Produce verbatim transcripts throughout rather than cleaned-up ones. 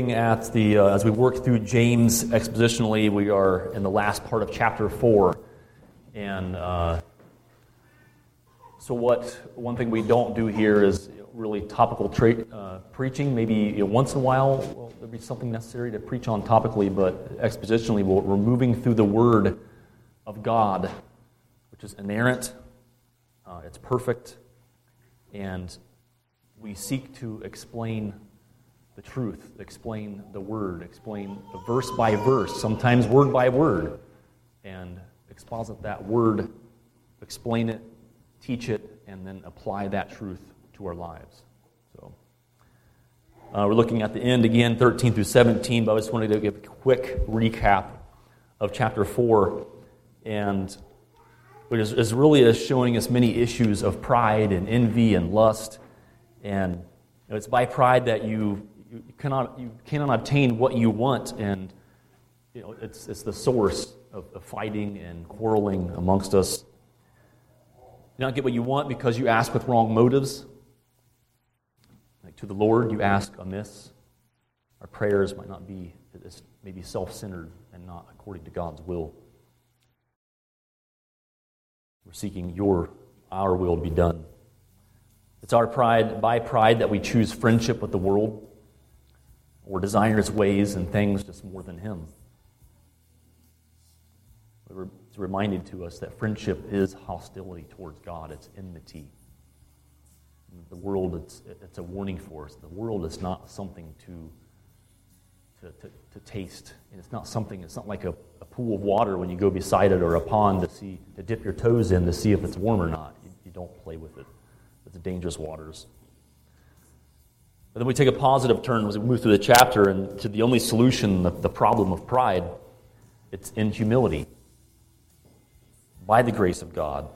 looking at the, uh, as we work through James expositionally, we are in the last part of chapter four. And uh, so what, one thing we don't do here is really topical tra- uh, preaching. Maybe you know, once in a while well, there'll be something necessary to preach on topically, but expositionally we'll, we're moving through the Word of God, which is inerrant, uh, it's perfect, and we seek to explain the truth, explain the Word, explain the verse by verse, sometimes word by word, and exposit that word, explain it, teach it, and then apply that truth to our lives. So uh, we're looking at the end again, thirteen through seventeen, but I just wanted to give a quick recap of chapter four, and which is, is really is showing us many issues of pride and envy and lust, and you know, it's by pride that you you cannot you cannot obtain what you want, and you know it's it's the source of, of fighting and quarreling amongst us. You don't get what you want because you ask with wrong motives. Like to the Lord, you ask amiss. Our prayers might not be maybe self-centered and not according to God's will. We're seeking your our will to be done. It's our pride, by pride, that we choose friendship with the world, or desire its ways and things just more than Him. It's reminded to us that friendship is hostility towards God. It's enmity. The world, it's, it's a warning for us. The world is not something to to, to, to taste, and it's not something. It's not like a, a pool of water when you go beside it, or a pond to see to dip your toes in to see if it's warm or not. You, you don't play with it. It's dangerous waters. But then we take a positive turn as we move through the chapter, and to the only solution, the, the problem of pride, it's in humility. By the grace of God,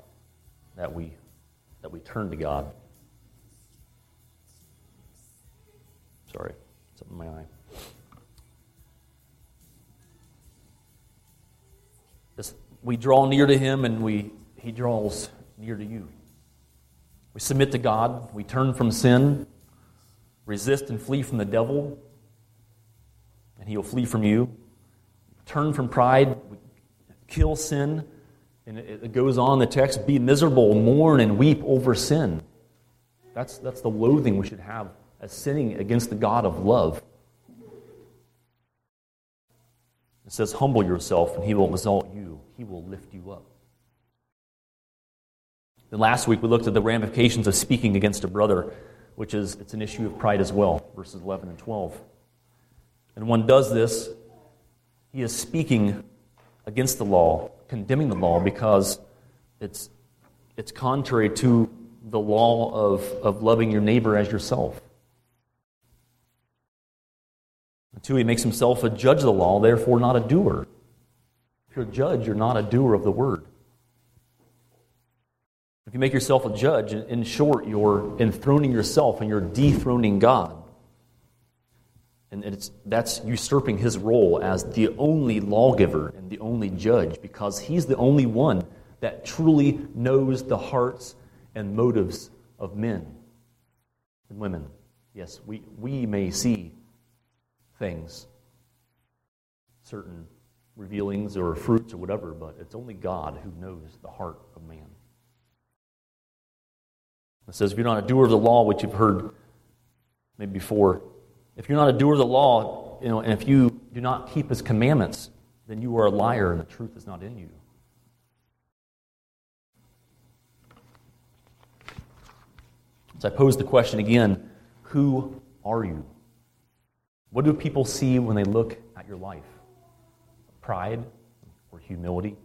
that we that we turn to God. Sorry, something in my eye. This, we draw near to Him, and we He draws near to you. We submit to God, we turn from sin, resist and flee from the devil, and he'll flee from you. Turn from pride, kill sin, and it goes on in the text, be miserable, mourn and weep over sin. That's, that's the loathing we should have as sinning against the God of love. It says, humble yourself and He will exalt you. He will lift you up. And last week we looked at the ramifications of speaking against a brother, which is it's an issue of pride as well, verses eleven and twelve. And one does this, he is speaking against the law, condemning the law, because it's it's contrary to the law of, of loving your neighbor as yourself. And two, he makes himself a judge of the law, therefore not a doer. If you're a judge, you're not a doer of the word. If you make yourself a judge, in short, you're enthroning yourself and you're dethroning God. And it's that's usurping His role as the only lawgiver and the only judge, because He's the only one that truly knows the hearts and motives of men and women. Yes, we, we may see things, certain revealings or fruits or whatever, but it's only God who knows the heart of man. It says, if you're not a doer of the law, which you've heard maybe before, if you're not a doer of the law, you know, and if you do not keep His commandments, then you are a liar and the truth is not in you. So I pose the question again, who are you? What do people see when they look at your life? Pride or humility?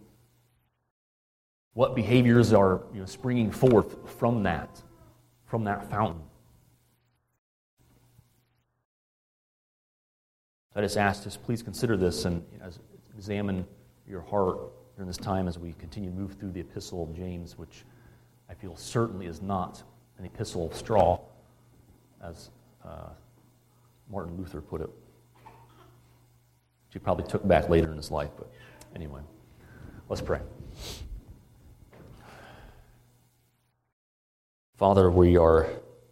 What behaviors are you know, springing forth from that, from that fountain? I just ask, just please consider this and you know, examine your heart during this time as we continue to move through the epistle of James, which I feel certainly is not an epistle of straw, as uh, Martin Luther put it, which he probably took back later in his life. But anyway, let's pray. Father, we are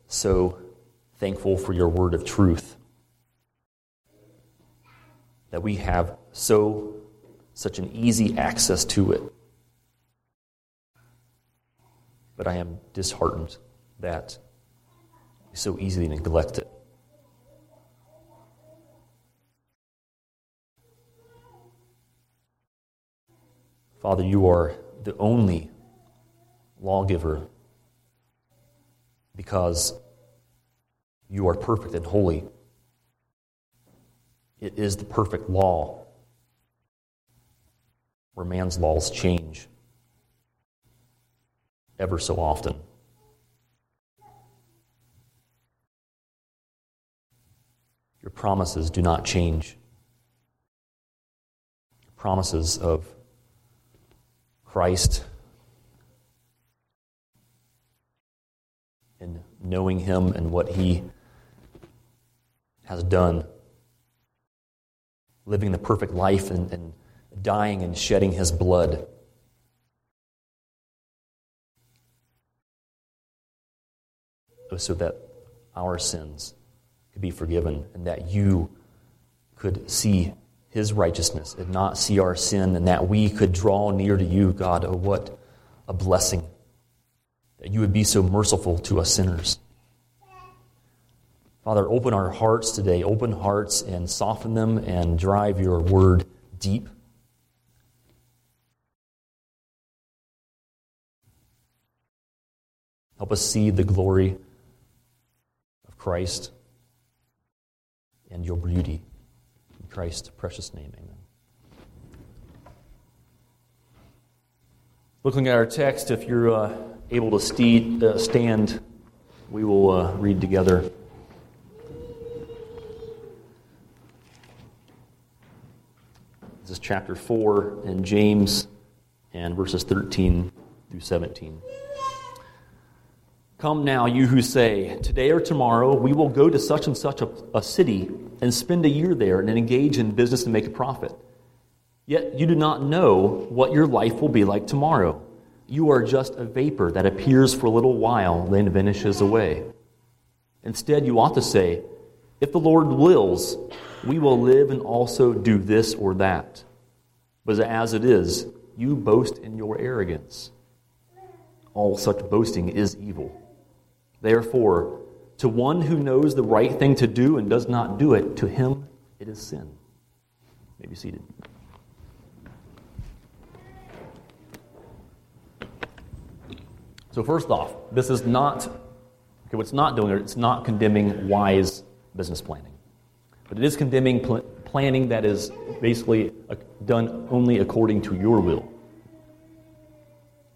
so thankful for your word of truth. that we have so such an easy access to it. But I am disheartened that we so easily neglect it. Father, you are the only lawgiver because you are perfect and holy. It is the perfect law where man's laws change ever so often. Your promises do not change. Your promises of Christ and knowing Him and what He has done, living the perfect life and, and dying and shedding His blood. So that our sins could be forgiven and that you could see His righteousness and not see our sin and that we could draw near to you, God. Oh, what a blessing that you would be so merciful to us sinners. Father, open our hearts today. Open hearts and soften them and drive your word deep. Help us see the glory Christ and your beauty. In Christ's precious name, amen. Looking at our text, if you're uh, able to steed, uh, stand, we will uh, read together. This is chapter four in James and verses thirteen through seventeen. Come now, you who say, today or tomorrow we will go to such and such a, a city and spend a year there and engage in business and make a profit. Yet you do not know what your life will be like tomorrow. You are just a vapor that appears for a little while, then vanishes away. Instead, you ought to say, if the Lord wills, we will live and also do this or that. But as it is, you boast in your arrogance. All such boasting is evil. Therefore, to one who knows the right thing to do and does not do it, to him it is sin. You may be seated. So first off, this is not, okay, what's not doing it, it's not condemning wise business planning. But it is condemning pl- planning that is basically done only according to your will,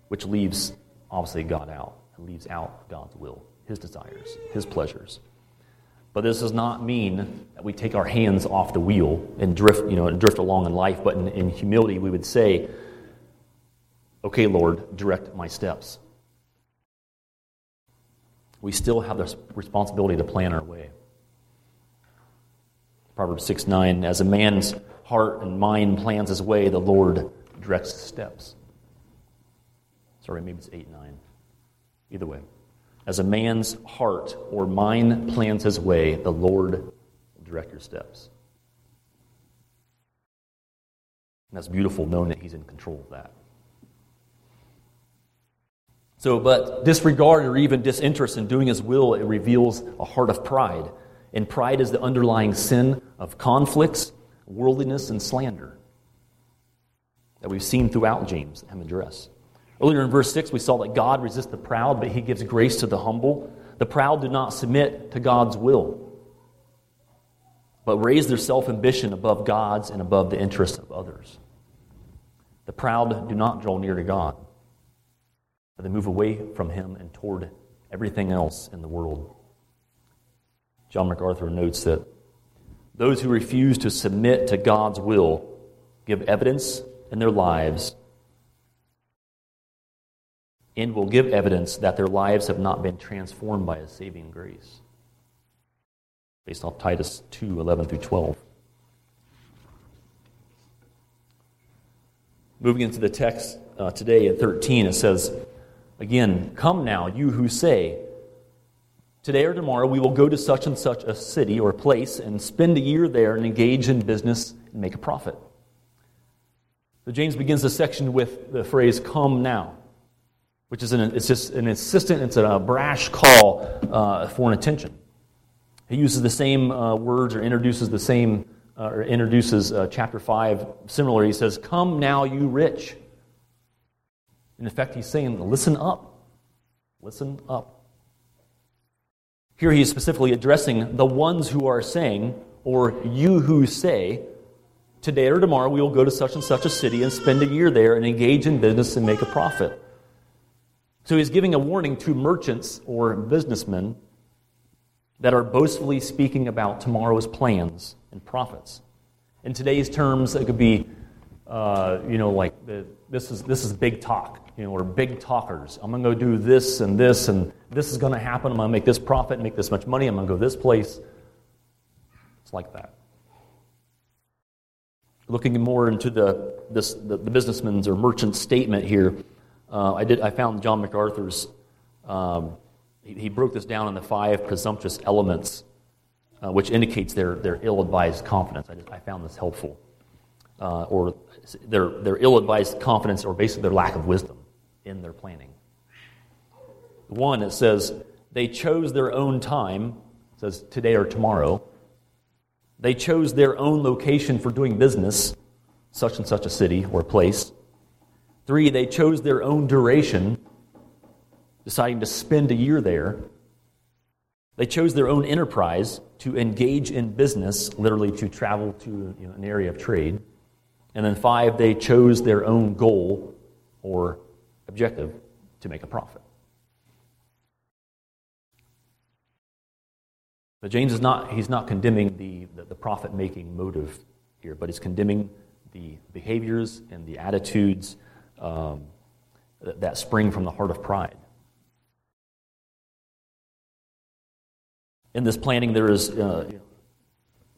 which leaves, obviously, God out. It leaves out God's will, His desires, His pleasures. But this does not mean that we take our hands off the wheel and drift, you know, and drift along in life. But in, in humility, we would say, "Okay, Lord, direct my steps." We still have the responsibility to plan our way. Proverbs six nine: as a man's heart and mind plans his way, the Lord directs his steps. Sorry, maybe it's eight nine. Either way. As a man's heart or mind plans his way, the Lord will direct your steps. And that's beautiful, knowing that He's in control of that. So, but disregard or even disinterest in doing His will, it reveals a heart of pride. And pride is the underlying sin of conflicts, worldliness, and slander that we've seen throughout James and address. Earlier in verse six, we saw that God resists the proud, but He gives grace to the humble. The proud do not submit to God's will, but raise their self-ambition above God's and above the interests of others. The proud do not draw near to God, but they move away from Him and toward everything else in the world. John MacArthur notes that those who refuse to submit to God's will give evidence in their lives and will give evidence that their lives have not been transformed by His saving grace. Based off Titus two eleven through twelve. Moving into the text uh, today at thirteen, it says, again, come now, you who say, today or tomorrow we will go to such and such a city or place and spend a year there and engage in business and make a profit. So James begins this section with the phrase, come now, which is an, it's just an insistent, it's a brash call uh, for an attention. He uses the same uh, words or introduces the same, uh, or introduces uh, chapter five similarly. He says, come now, you rich. In effect, he's saying, listen up. Listen up. Here he is specifically addressing the ones who are saying, or you who say, today or tomorrow we will go to such and such a city and spend a year there and engage in business and make a profit. So he's giving a warning to merchants or businessmen that are boastfully speaking about tomorrow's plans and profits. In today's terms, it could be, uh, you know, like the, this is this is big talk, you know, or big talkers. I'm going to go do this and this, and this is going to happen. I'm going to make this profit, and make this much money. I'm going to go this place. It's like that. Looking more into the this the, the businessman's or merchant's statement here, uh, I did I found John MacArthur's. Um, He broke this down into five presumptuous elements, uh, which indicates their, their ill-advised confidence. I, just, I found this helpful. Uh, or their, their ill-advised confidence, or basically their lack of wisdom in their planning. One, it says, they chose their own time. It says, today or tomorrow. They chose their own location for doing business, such and such a city or place. Three, they chose their own duration, deciding to spend a year there. They chose their own enterprise to engage in business, literally to travel to, you know, an area of trade. And then five, they chose their own goal or objective to make a profit. But James is not, he's not condemning the, the, the profit-making motive here, but he's condemning the behaviors and the attitudes um, that, that spring from the heart of pride. In this planning, there is uh,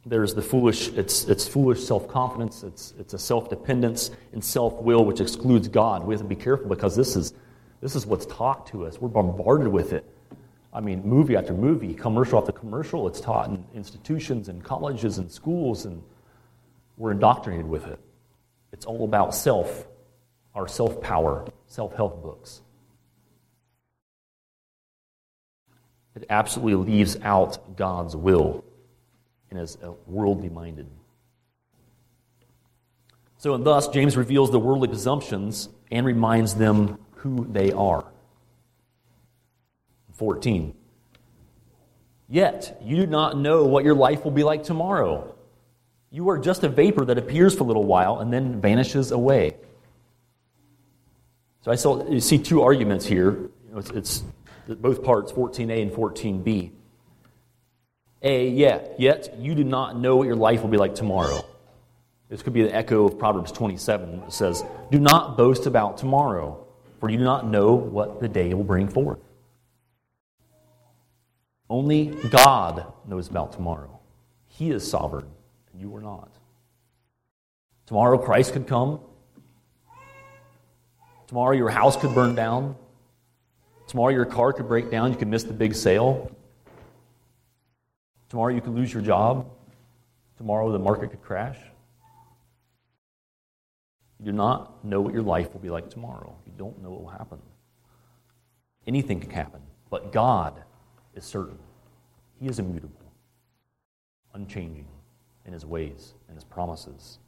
there is the foolish. It's it's foolish self-confidence. It's it's a self-dependence and self-will which excludes God. We have to be careful because this is this is what's taught to us. We're bombarded with it. I mean, movie after movie, commercial after commercial. It's taught in institutions and colleges and schools, and we're indoctrinated with it. It's all about self, our self-power, self-help books. It absolutely leaves out God's will and is worldly-minded. So, and thus, James reveals the worldly presumptions and reminds them who they are. fourteen. Yet, you do not know what your life will be like tomorrow. You are just a vapor that appears for a little while and then vanishes away. So I saw, you see two arguments here. You know, it's... it's both parts, fourteen a and fourteen b. A, yet, yet you do not know what your life will be like tomorrow. This could be the echo of Proverbs twenty-seven. It says, do not boast about tomorrow, for you do not know what the day will bring forth. Only God knows about tomorrow. He is sovereign, and you are not. Tomorrow Christ could come. Tomorrow your house could burn down. Tomorrow your car could break down, you could miss the big sale. Tomorrow you could lose your job. Tomorrow the market could crash. You do not know what your life will be like tomorrow. You don't know what will happen. Anything can happen, but God is certain. He is immutable, unchanging in His ways and His promises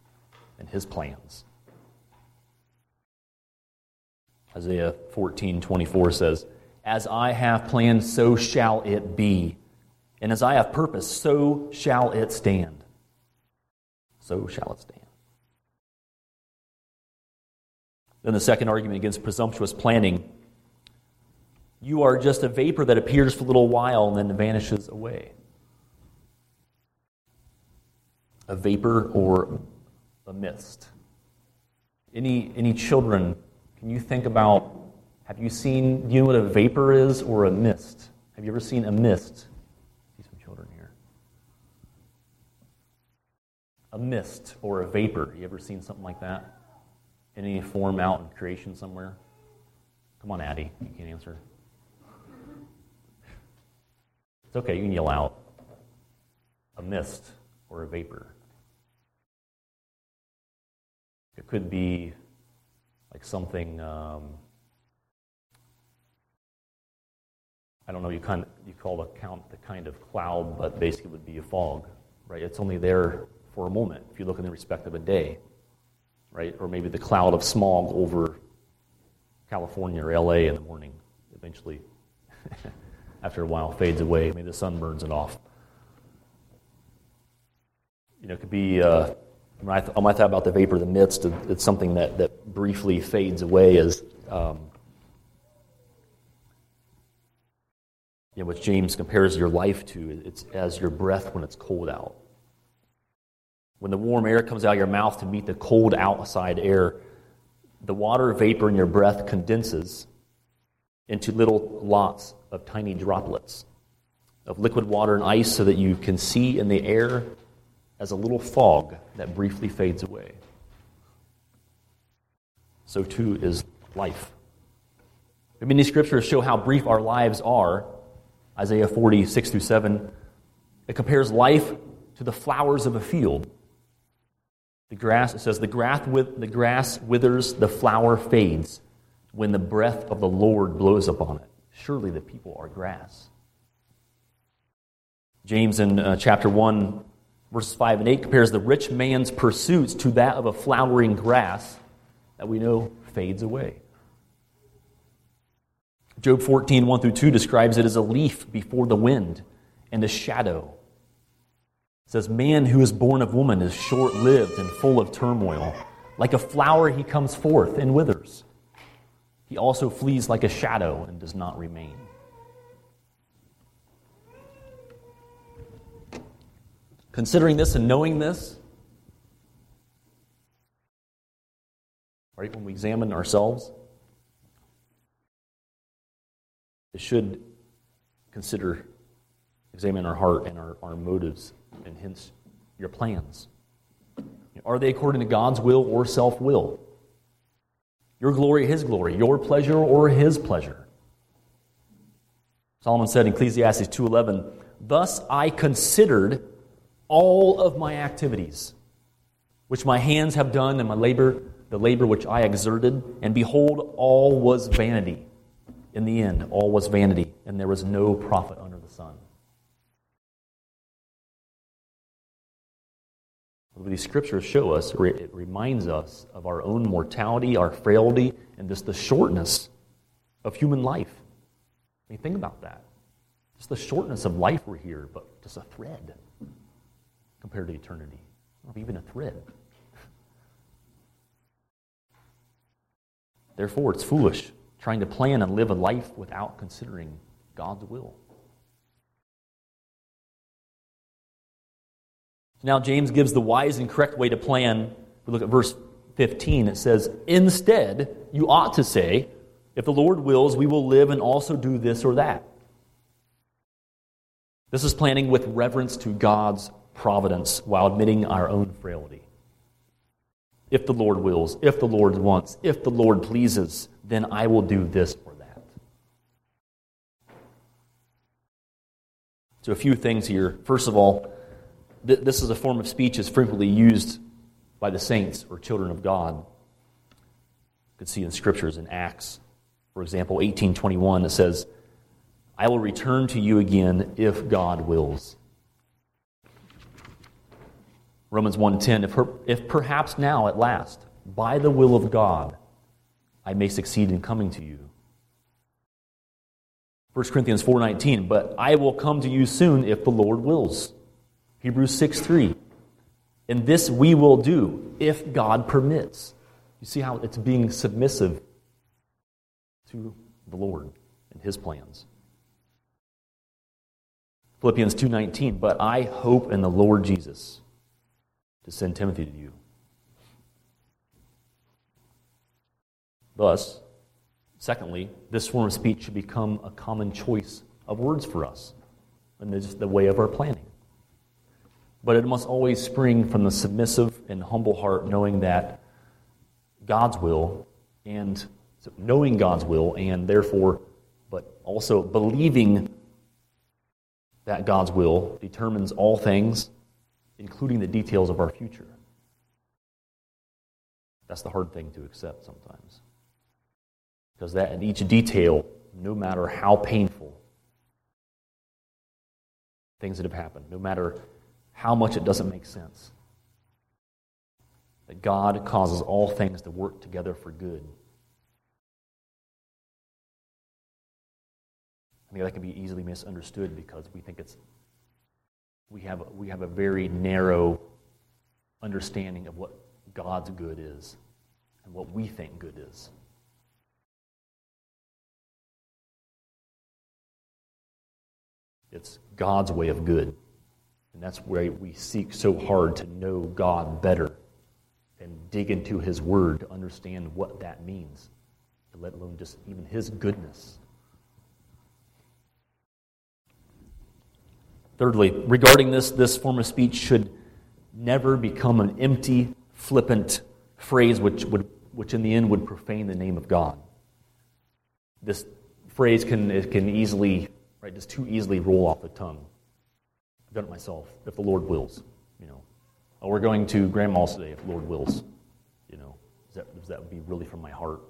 and His plans. Isaiah fourteen twenty-four says, as I have planned, so shall it be. And as I have purposed, so shall it stand. So shall it stand. Then the second argument against presumptuous planning. You are just a vapor that appears for a little while and then vanishes away. A vapor or a mist. Any, any children... When you think about, have you seen, do you know what a vapor is or a mist? Have you ever seen a mist? I see some children here. A mist or a vapor. You ever seen something like that? In any form out in creation somewhere? Come on, Addie. You can't answer. It's okay, you can yell out. A mist or a vapor. It could be like something, um, I don't know, you kind of, you call the count the kind of cloud, but basically it would be a fog, right? It's only there for a moment if you look in the respect of a day, right? Or maybe the cloud of smog over California or L A in the morning eventually, after a while, fades away. Maybe the sun burns it off. You know, it could be, uh, when I, th- when I thought about the vapor of the mist, it's something that, that briefly fades away as, um, you know, which James compares your life to, it's as your breath when it's cold out. When the warm air comes out of your mouth to meet the cold outside air, the water vapor in your breath condenses into little lots of tiny droplets of liquid water and ice so that you can see in the air as a little fog that briefly fades away. So too is life. I mean, these scriptures show how brief our lives are. Isaiah forty, six through seven, it compares life to the flowers of a field. The grass, it says, the grass, with, the grass withers, the flower fades when the breath of the Lord blows upon it. Surely the people are grass. James in uh, chapter one, verses five and eight compares the rich man's pursuits to that of a flowering grass that we know fades away. Job fourteen, one through two describes it as a leaf before the wind and a shadow. It says, man who is born of woman is short-lived and full of turmoil. Like a flower he comes forth and withers. He also flees like a shadow and does not remain. Considering this and knowing this, right, when we examine ourselves, it should consider, examine our heart and our, our motives, and hence your plans. Are they according to God's will or self-will? Your glory, His glory, your pleasure or His pleasure? Solomon said in Ecclesiastes two eleven, thus I considered all of my activities, which my hands have done, and my labor, the labor which I exerted, and behold, all was vanity. In the end, all was vanity, and there was no profit under the sun. What these scriptures show us, it reminds us of our own mortality, our frailty, and just the shortness of human life. I mean, think about that. Just the shortness of life we're here, but just a thread compared to eternity. Not even a thread. Therefore, it's foolish trying to plan and live a life without considering God's will. Now James gives the wise and correct way to plan. If we look at verse fifteen, it says, instead, you ought to say, if the Lord wills, we will live and also do this or that. This is planning with reverence to God's providence while admitting our own frailty. If the Lord wills, if the Lord wants, if the Lord pleases, then I will do this or that. So a few things here. First of all, th- this is a form of speech that's frequently used by the saints or children of God. You can see in scriptures in Acts, for example, eighteen twenty-one, it says, I will return to you again if God wills. Romans one ten, if, her, if perhaps now at last, by the will of God, I may succeed in coming to you. First Corinthians four nineteen, but I will come to you soon if the Lord wills. Hebrews six three, and this we will do if God permits. You see how it's being submissive to the Lord and His plans. Philippians two nineteen, but I hope in the Lord Jesus to send Timothy to you. Thus, secondly, this form of speech should become a common choice of words for us, and this is the way of our planning. But it must always spring from the submissive and humble heart, knowing that God's will, and so knowing God's will, and therefore, but also believing that God's will determines all things, including the details of our future. That's the hard thing to accept sometimes. Because that in each detail, no matter how painful things that have happened, no matter how much it doesn't make sense, that God causes all things to work together for good. I think that can be easily misunderstood because we think it's we have we have a very narrow understanding of what God's good is and what we think good is. It's God's way of good. And that's where we seek so hard to know God better and dig into His Word to understand what that means, let alone just even His goodness. Thirdly, regarding this, this form of speech should never become an empty, flippant phrase which would, which in the end would profane the name of God. This phrase can, it can easily... Right, just too easily roll off the tongue. I've done it myself, if the Lord wills. You know, oh, we're going to grandma's today, if the Lord wills. You know, does that, does that be really from my heart?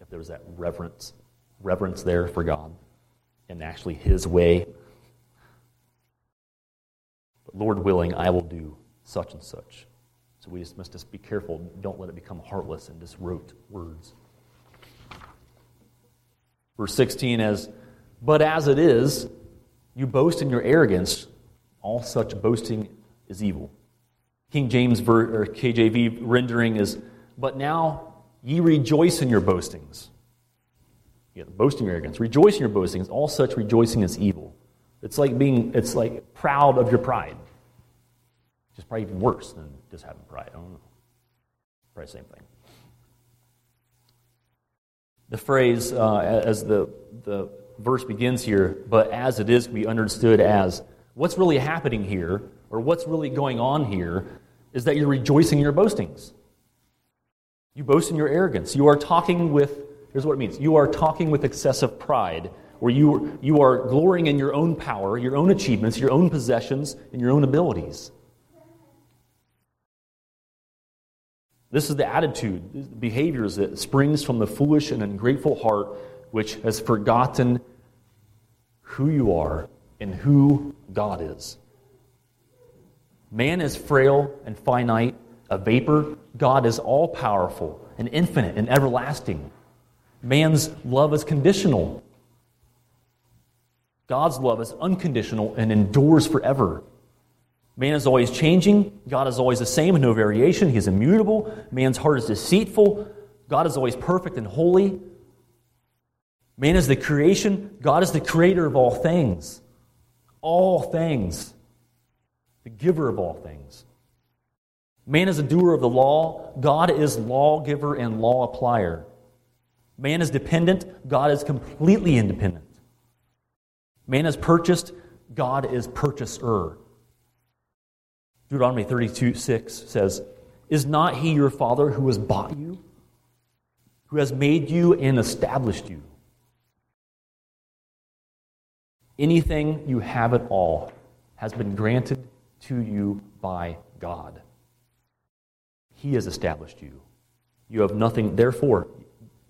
If there was that reverence, reverence there for God, and actually His way. But Lord willing, I will do such and such. So we just must just be careful. Don't let it become heartless and just rote words. Verse sixteen, as but as it is, you boast in your arrogance. All such boasting is evil. King James ver- or K J V rendering is, but now ye rejoice in your boastings. Yeah, boasting your arrogance. Rejoice in your boastings. All such rejoicing is evil. It's like being, it's like proud of your pride. Just probably even worse than just having pride. I don't know. Probably the same thing. The phrase uh, as the the verse begins here, but as it is to be understood as what's really happening here, or what's really going on here, is that you're rejoicing in your boastings. You boast in your arrogance. You are talking with, here's what it means, you are talking with excessive pride, or you, you are glorying in your own power, your own achievements, your own possessions, and your own abilities. This is the attitude, behaviors that springs from the foolish and ungrateful heart which has forgotten who you are and who God is. Man is frail and finite, a vapor. God is all-powerful and infinite and everlasting. Man's love is conditional. God's love is unconditional and endures forever. Man is always changing. God is always the same and no variation. He is immutable. Man's heart is deceitful. God is always perfect and holy. Man is the creation. God is the creator of all things. All things. The giver of all things. Man is a doer of the law. God is lawgiver and law applier. Man is dependent. God is completely independent. Man is purchased. God is purchaser. Deuteronomy thirty-two six says, is not He your Father who has bought you, who has made you and established you? Anything you have at all has been granted to you by God. He has established you. You have nothing, therefore,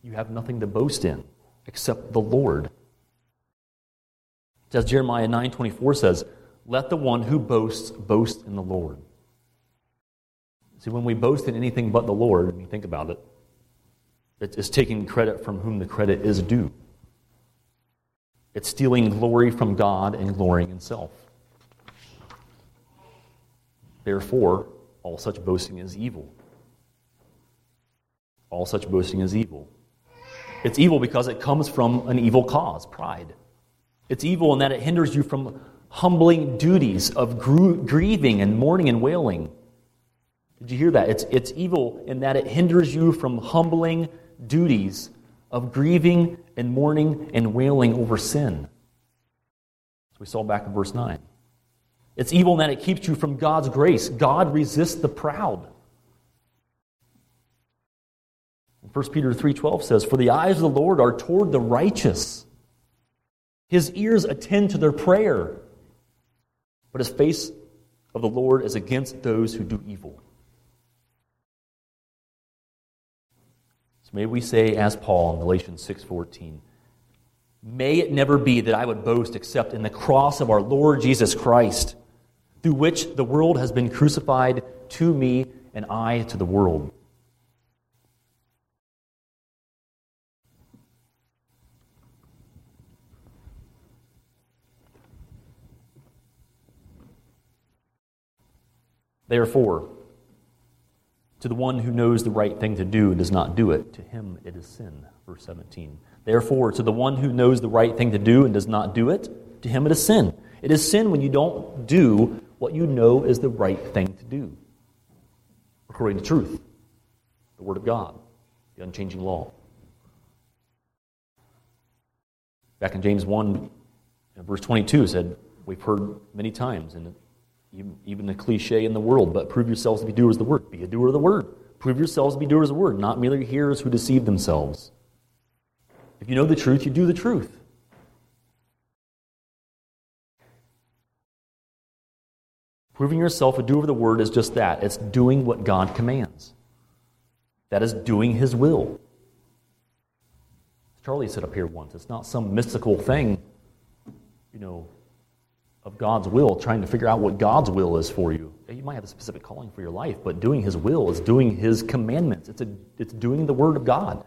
you have nothing to boast in except the Lord. As Jeremiah nine twenty-four says, let the one who boasts boast in the Lord. See, when we boast in anything but the Lord, when you think about it, it's taking credit from whom the credit is due. It's stealing glory from God and glorying in self. Therefore, all such boasting is evil. All such boasting is evil. It's evil because it comes from an evil cause, pride. It's evil in that it hinders you from humbling duties of gro- grieving and mourning and wailing. Did you hear that? It's, it's evil in that it hinders you from humbling duties of grieving and mourning and wailing over sin. As we saw back in verse nine. It's evil in that it keeps you from God's grace. God resists the proud. First Peter three twelve says, for the eyes of the Lord are toward the righteous. His ears attend to their prayer. But his face of the Lord is against those who do evil. So may we say, as Paul in Galatians six fourteen, may it never be that I would boast except in the cross of our Lord Jesus Christ, through which the world has been crucified to me and I to the world. Therefore, to the one who knows the right thing to do and does not do it, to him it is sin. Verse seventeen. Therefore, to the one who knows the right thing to do and does not do it, to him it is sin. It is sin when you don't do what you know is the right thing to do, according to truth, the Word of God, the unchanging law. Back in James one, verse twenty-two, said, we've heard many times, and even a cliche in the world, but prove yourselves to be doers of the word. Be a doer of the word. Prove yourselves to be doers of the word, not merely hearers who deceive themselves. If you know the truth, you do the truth. Proving yourself a doer of the word is just that. It's doing what God commands. That is doing His will. Charlie said up here once, it's not some mystical thing, you know, of God's will, trying to figure out what God's will is for you. You might have a specific calling for your life, but doing His will is doing His commandments. It's a, it's doing the Word of God.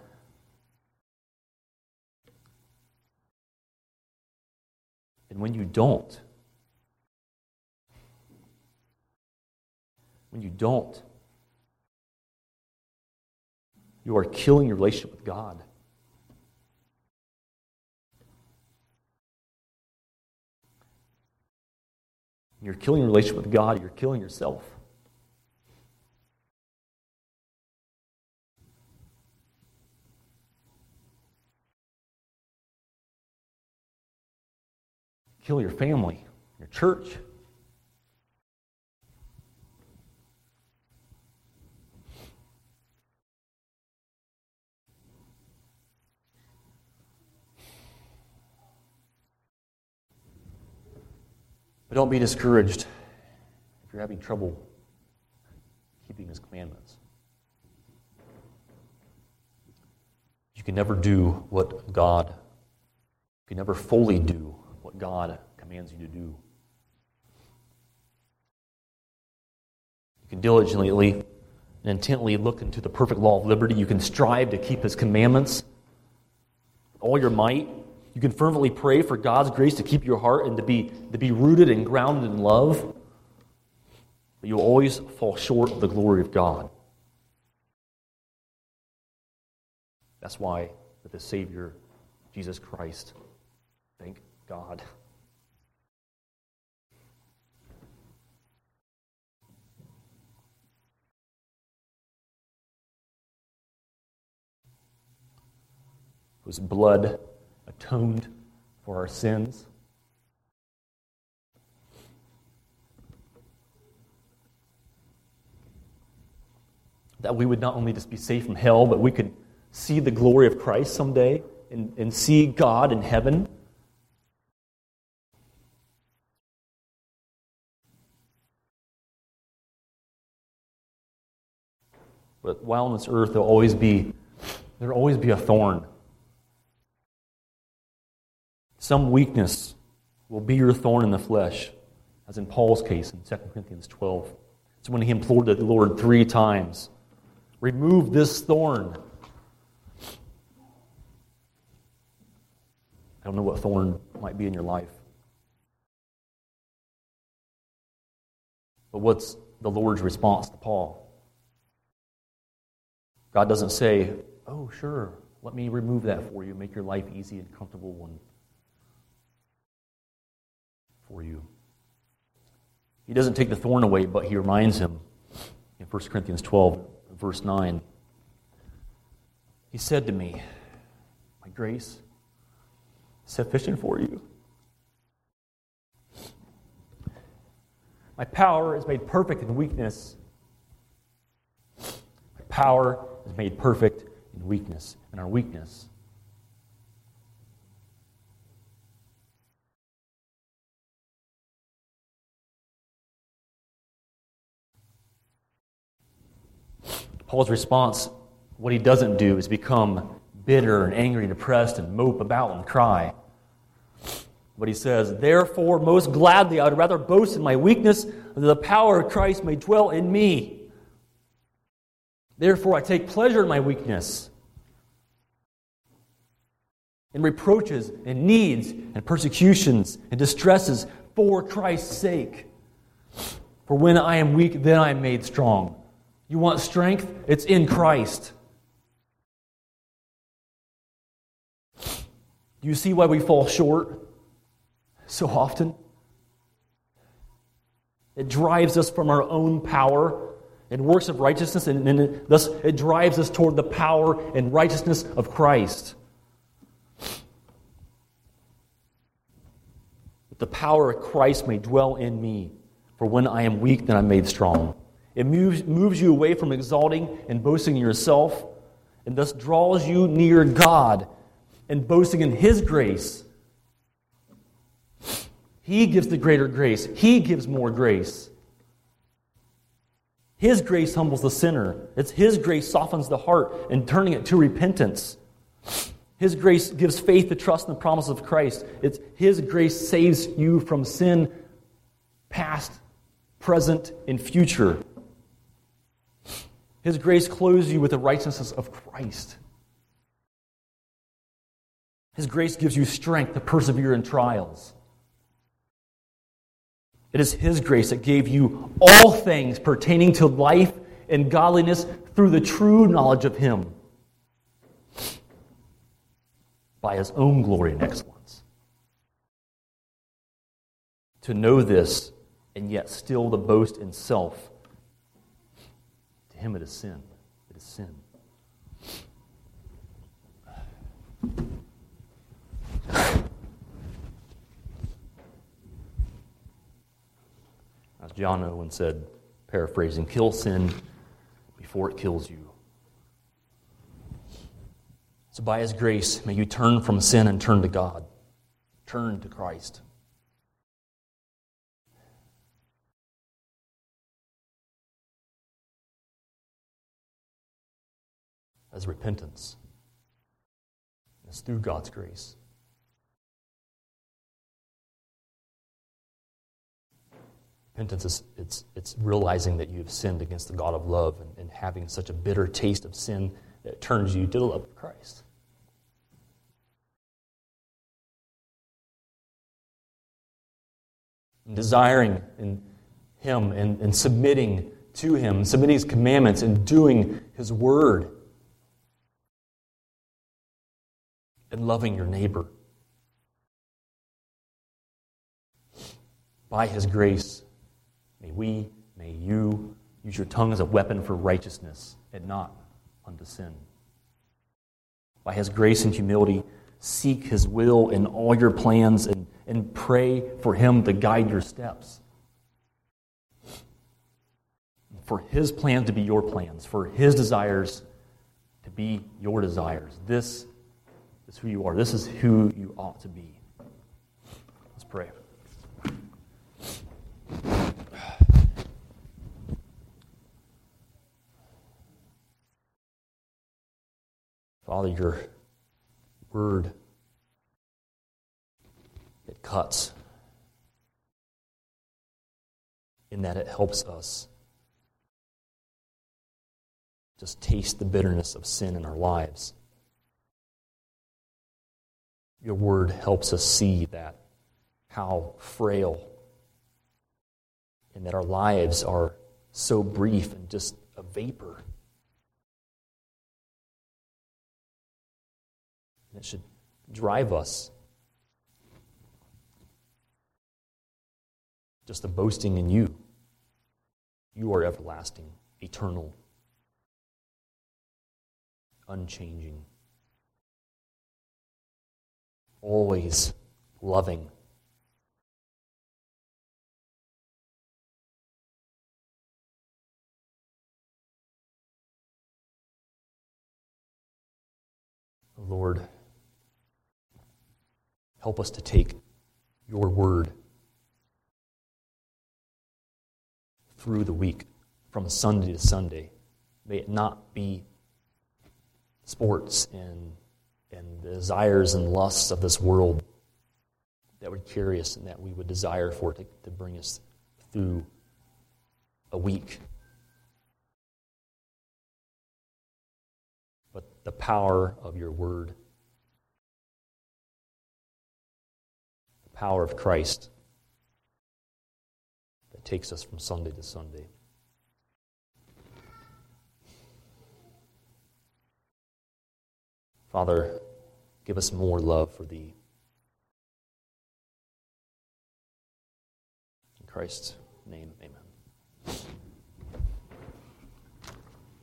And when you don't, when you don't, you are killing your relationship with God. You're killing your relationship with God. You're killing yourself. Kill your family, your church. But don't be discouraged if you're having trouble keeping His commandments. You can never do what God, you can never fully do what God commands you to do. You can diligently and intently look into the perfect law of liberty. You can strive to keep His commandments with all your might. You can fervently pray for God's grace to keep your heart and to be, to be rooted and grounded in love. But you'll always fall short of the glory of God. That's why that the Savior, Jesus Christ, thank God, whose blood atoned for our sins. That we would not only just be safe from hell, but we could see the glory of Christ someday and, and see God in heaven. But while on this earth, there'll always be there'll always be a thorn. Some weakness will be your thorn in the flesh, as in Paul's case in Second Corinthians twelve. It's when he implored the Lord three times, remove this thorn. I don't know what thorn might be in your life. But what's the Lord's response to Paul? God doesn't say, oh, sure, let me remove that for you, make your life easy and comfortable one. For you. He doesn't take the thorn away, but he reminds him in First Corinthians twelve, verse nine. He said to me, my grace is sufficient for you. My power is made perfect in weakness. My power is made perfect in weakness, and our weakness. Paul's response What he doesn't do is become bitter and angry and depressed and mope about and cry. But he says, therefore, most gladly, I would rather boast in my weakness that the power of Christ may dwell in me. Therefore, I take pleasure in my weakness, in reproaches and needs and persecutions and distresses for Christ's sake. For when I am weak, then I am made strong. You want strength? It's in Christ. Do you see why we fall short so often? It drives us from our own power and works of righteousness, and, and thus it drives us toward the power and righteousness of Christ. That the power of Christ may dwell in me, for when I am weak, then I'm made strong. It moves, moves you away from exalting and boasting in yourself, and thus draws you near God and boasting in His grace. He gives the greater grace. He gives more grace. His grace humbles the sinner. It's His grace softens the heart and turning it to repentance. His grace gives faith to trust in the promise of Christ. It's His grace saves you from sin, past, present, and future. His grace clothes you with the righteousness of Christ. His grace gives you strength to persevere in trials. It is His grace that gave you all things pertaining to life and godliness through the true knowledge of Him, by His own glory and excellence. To know this, and yet still to boast in self, to him it is sin. It is sin. As John Owen said, paraphrasing, kill sin before it kills you. So by His grace, may you turn from sin and turn to God. Turn to Christ. As repentance. It's through God's grace. Repentance is it's it's realizing that you have sinned against the God of love and, and having such a bitter taste of sin that turns you to the love of Christ. And desiring in Him and, and submitting to Him, submitting His commandments and doing His word. And loving your neighbor. By His grace, may we, may you, use your tongue as a weapon for righteousness and not unto sin. By His grace and humility, seek His will in all your plans and, and pray for Him to guide your steps. For His plans to be your plans, for His desires to be your desires. This It's who you are. This is who you ought to be. Let's pray. Father, your word, it cuts in that it helps us just taste the bitterness of sin in our lives. Your word helps us see that how frail and that our lives are so brief and just a vapor. And it should drive us just to boasting in you. You are everlasting, eternal, unchanging, always loving. Lord, help us to take your word through the week, from Sunday to Sunday. May it not be sports and and the desires and lusts of this world that would carry us and that we would desire for it to, to bring us through a week. But the power of your word, the power of Christ that takes us from Sunday to Sunday. Father, give us more love for Thee. In Christ's name, amen.